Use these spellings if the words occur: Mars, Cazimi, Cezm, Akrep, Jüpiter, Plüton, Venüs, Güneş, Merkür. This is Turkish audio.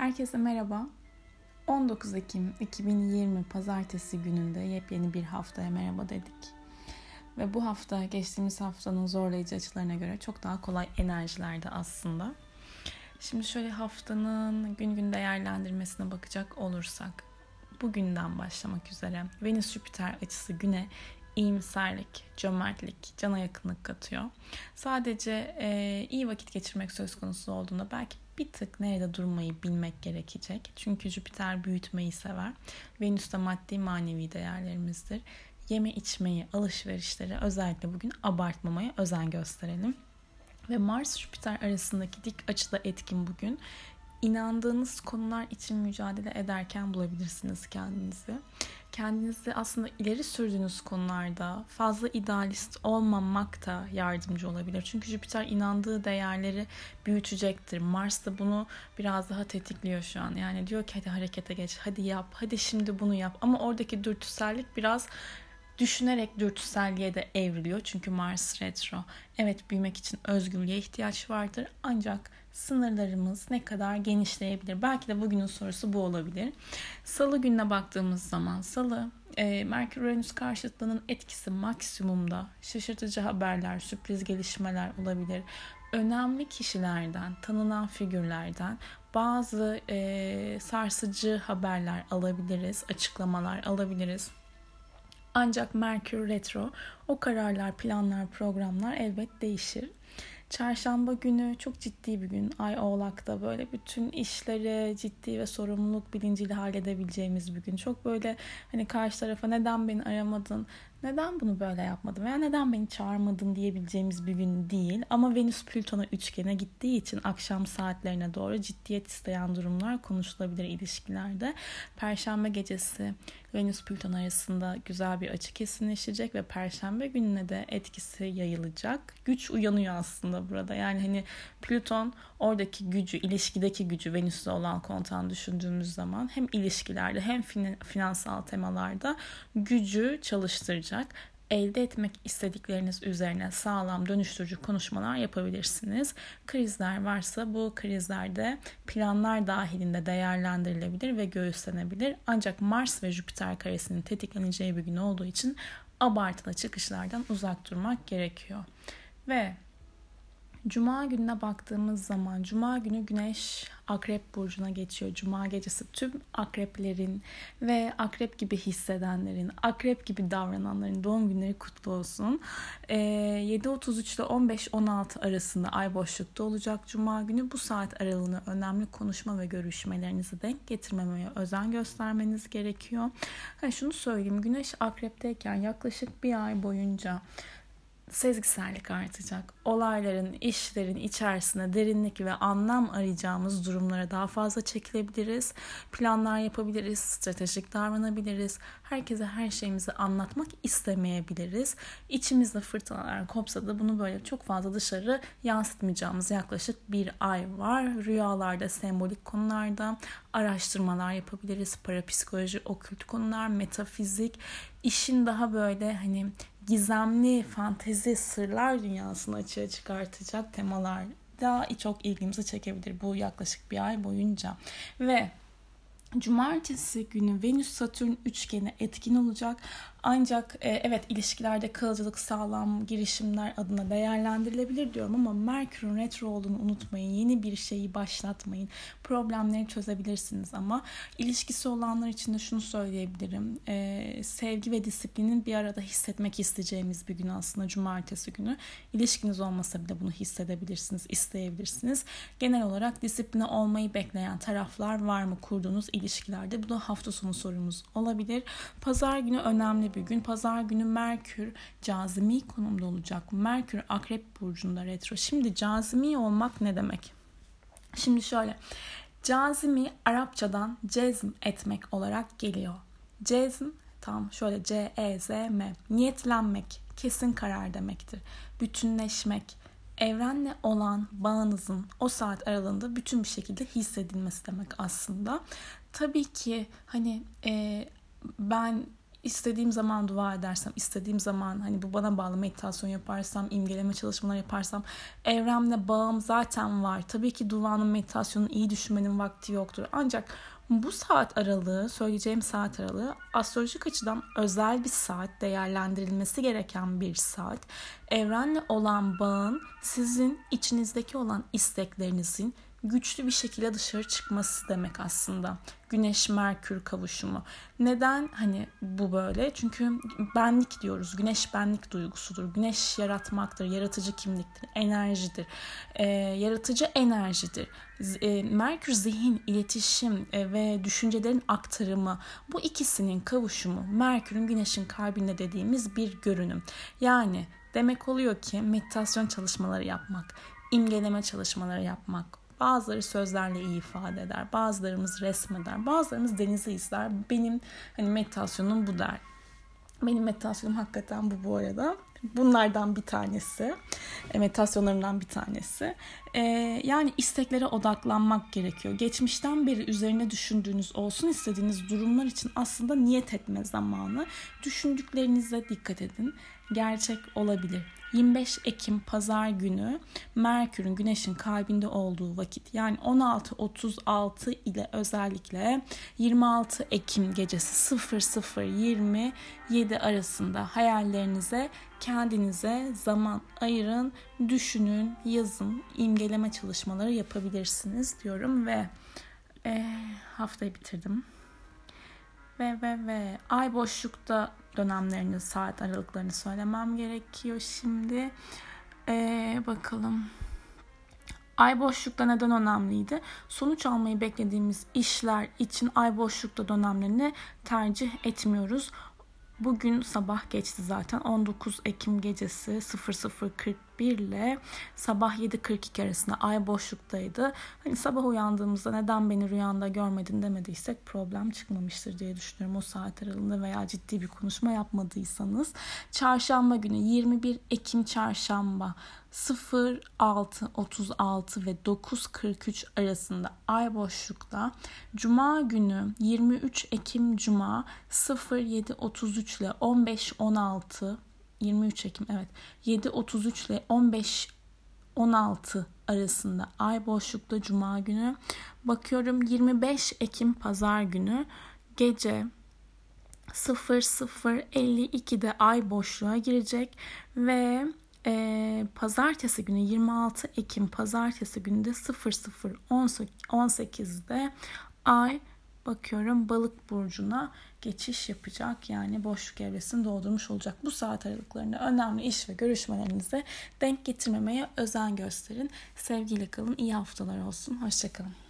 Herkese merhaba. 19 Ekim 2020 Pazartesi gününde yepyeni bir haftaya merhaba dedik. Ve bu hafta geçtiğimiz haftanın zorlayıcı açılarına göre çok daha kolay enerjilerde aslında. Şimdi şöyle haftanın gün değerlendirmesine bakacak olursak. Bugünden başlamak üzere Venüs-Jüpiter açısı güne iyimserlik, cömertlik, cana yakınlık katıyor. Sadece iyi vakit geçirmek söz konusu olduğunda belki bir tık nerede durmayı bilmek gerekecek. Çünkü Jüpiter büyütmeyi sever. Venüs de maddi manevi değerlerimizdir. Yeme içmeyi, alışverişleri özellikle bugün abartmamaya özen gösterelim. Ve Mars-Jüpiter arasındaki dik açı da etkin bugün. İnandığınız konular için mücadele ederken bulabilirsiniz kendinizi. Kendinizi aslında ileri sürdüğünüz konularda fazla idealist olmamak da yardımcı olabilir. Çünkü Jüpiter inandığı değerleri büyütecektir. Mars da bunu biraz daha tetikliyor şu an. Yani diyor ki hadi harekete geç, hadi yap, hadi şimdi bunu yap. Ama oradaki dürtüsellik biraz düşünerek dürtüselliğe de evriliyor. Çünkü Mars retro. Evet, büyümek için özgürlüğe ihtiyaç vardır. Ancak sınırlarımız ne kadar genişleyebilir? Belki de bugünün sorusu bu olabilir. Salı gününe baktığımız zaman Salı, Merkür-Uranüs karşıtlığının etkisi maksimumda. Şaşırtıcı haberler, sürpriz gelişmeler olabilir. Önemli kişilerden, tanınan figürlerden bazı sarsıcı haberler alabiliriz, açıklamalar alabiliriz. Ancak Merkür retro, o kararlar, planlar, programlar elbet değişir. Çarşamba günü çok ciddi bir gün. Ay Oğlak'ta böyle bütün işleri ciddi ve sorumluluk bilinciyle halledebileceğimiz bir gün. Çok böyle hani karşı tarafa neden beni aramadın, neden bunu böyle yapmadın veya neden beni çağırmadın diyebileceğimiz bir gün değil. Ama Venüs Plüton'a üçgene gittiği için akşam saatlerine doğru ciddiyet isteyen durumlar konuşulabilir ilişkilerde. Perşembe gecesi Venüs Plüton arasında güzel bir açı kesinleşecek ve Perşembe gününe de etkisi yayılacak. Güç uyanıyor aslında burada. Yani hani Plüton oradaki gücü, ilişkideki gücü Venüs'le olan kontağını düşündüğümüz zaman hem ilişkilerde hem finansal temalarda gücü çalıştıracak. Elde etmek istedikleriniz üzerine sağlam dönüştürücü konuşmalar yapabilirsiniz. Krizler varsa bu krizlerde planlar dahilinde değerlendirilebilir ve göğüslenebilir. Ancak Mars ve Jüpiter karesinin tetikleneceği bir gün olduğu için abartılı çıkışlardan uzak durmak gerekiyor. Ve Cuma gününe baktığımız zaman Cuma günü Güneş Akrep burcuna geçiyor. Cuma gecesi tüm akreplerin ve akrep gibi hissedenlerin, akrep gibi davrananların doğum günleri kutlu olsun. 7.33 ile 15.16 arasında ay boşlukta olacak Cuma günü. Bu saat aralığını önemli konuşma ve görüşmelerinizi denk getirmemeye özen göstermeniz gerekiyor. Şunu söyleyeyim, Güneş Akrep'teyken yaklaşık bir ay boyunca sezgisellik artacak. Olayların, işlerin içerisine derinlik ve anlam arayacağımız durumlara daha fazla çekilebiliriz. Planlar yapabiliriz, stratejik davranabiliriz. Herkese her şeyimizi anlatmak istemeyebiliriz. İçimizde fırtınalar kopsa da bunu böyle çok fazla dışarı yansıtmayacağımız yaklaşık bir ay var. Rüyalarda, sembolik konularda araştırmalar yapabiliriz. Parapsikoloji, okült konular, metafizik, işin daha böyle hani gizemli, fantezi, sırlar dünyasını açığa çıkartacak temalar daha çok ilgimizi çekebilir bu yaklaşık bir ay boyunca. Ve Cumartesi günü Venüs-Satürn üçgeni etkin olacak. Ancak evet, ilişkilerde kalıcılık, sağlam girişimler adına değerlendirilebilir diyorum ama Merkür'ün retro olduğunu unutmayın. Yeni bir şeyi başlatmayın. Problemleri çözebilirsiniz ama ilişkisi olanlar için de şunu söyleyebilirim. Sevgi ve disiplinin bir arada hissetmek isteyeceğimiz bir gün aslında Cumartesi günü. İlişkiniz olmasa bile bunu hissedebilirsiniz, isteyebilirsiniz. Genel olarak disipline olmayı bekleyen taraflar var mı kurduğunuz ilişkilerde? Bu da hafta sonu sorumuz olabilir. Pazar günü önemli bir gün. Pazar günü Merkür cazimi konumda olacak. Merkür Akrep burcunda retro. Şimdi cazimi olmak ne demek? Şimdi şöyle. Cazimi Arapçadan cezm etmek olarak geliyor. Cezm tam şöyle C-E-Z-M. Niyetlenmek, kesin karar demektir. Bütünleşmek, evrenle olan bağınızın o saat aralığında bütün bir şekilde hissedilmesi demek aslında. Tabii ki hani ben İstediğim zaman dua edersem, istediğim zaman hani bu bana bağlı meditasyon yaparsam, imgeleme çalışmaları yaparsam, evremle bağım zaten var. Tabii ki duanın, meditasyonun, iyi düşünmenin vakti yoktur. Ancak bu saat aralığı, söyleyeceğim saat aralığı astrolojik açıdan özel bir saat, değerlendirilmesi gereken bir saat. Evrenle olan bağın, sizin içinizdeki olan isteklerinizin güçlü bir şekilde dışarı çıkması demek aslında. Güneş Merkür kavuşumu. Neden hani bu böyle? Çünkü benlik diyoruz. Güneş benlik duygusudur. Güneş yaratmaktır. Yaratıcı kimliktir. Enerjidir. Yaratıcı enerjidir. Merkür zihin, iletişim ve düşüncelerin aktarımı. Bu ikisinin kavuşumu. Merkür'ün Güneş'in kalbinde dediğimiz bir görünüm. Yani demek oluyor ki meditasyon çalışmaları yapmak, imgeleme çalışmaları yapmak. Bazıları sözlerle iyi ifade eder, bazılarımız resmeder, bazılarımız denizi izler. Benim hani meditasyonum bu der. Benim meditasyonum hakikaten bu arada. Bunlardan bir tanesi, meditasyonlarımdan bir tanesi. Yani isteklere odaklanmak gerekiyor. Geçmişten beri üzerine düşündüğünüz olsun, istediğiniz durumlar için aslında niyet etme zamanı. Düşündüklerinize dikkat edin. Gerçek olabilir. 25 Ekim Pazar günü Merkür'ün Güneş'in kalbinde olduğu vakit, yani 16.36 ile özellikle 26 Ekim gecesi 00-27 arasında hayallerinize, kendinize zaman ayırın, düşünün, yazın, imgeleme çalışmaları yapabilirsiniz diyorum ve haftayı bitirdim. Ve ay boşlukta dönemlerini, saat aralıklarını söylemem gerekiyor şimdi. Bakalım. Ay boşlukta neden önemliydi? Sonuç almayı beklediğimiz işler için ay boşlukta dönemlerini tercih etmiyoruz. Bugün sabah geçti zaten. 19 Ekim gecesi 00:41 ile sabah 7:42 arasında ay boşluktaydı. Hani sabah uyandığımızda neden beni rüyanda görmedin demediysek problem çıkmamıştır diye düşünüyorum o saat aralığında, veya ciddi bir konuşma yapmadıysanız. Çarşamba günü 21 Ekim Çarşamba 06.36 ve 9.43 arasında ay boşlukta. Cuma günü 23 Ekim Cuma 07.33 ile 15.16 23 Ekim evet 7.33 ile 15.16 arasında ay boşlukta Cuma günü. Bakıyorum 25 Ekim Pazar günü gece 00:52'de ay boşluğa girecek ve Pazartesi günü 26 Ekim Pazartesi günü de 00:18'de ay bakıyorum Balık burcuna geçiş yapacak, yani boşluk evresini doldurmuş olacak. Bu saat aralıklarında önemli iş ve görüşmelerinize denk getirmemeye özen gösterin. Sevgiyle kalın, iyi haftalar olsun, hoşça kalın.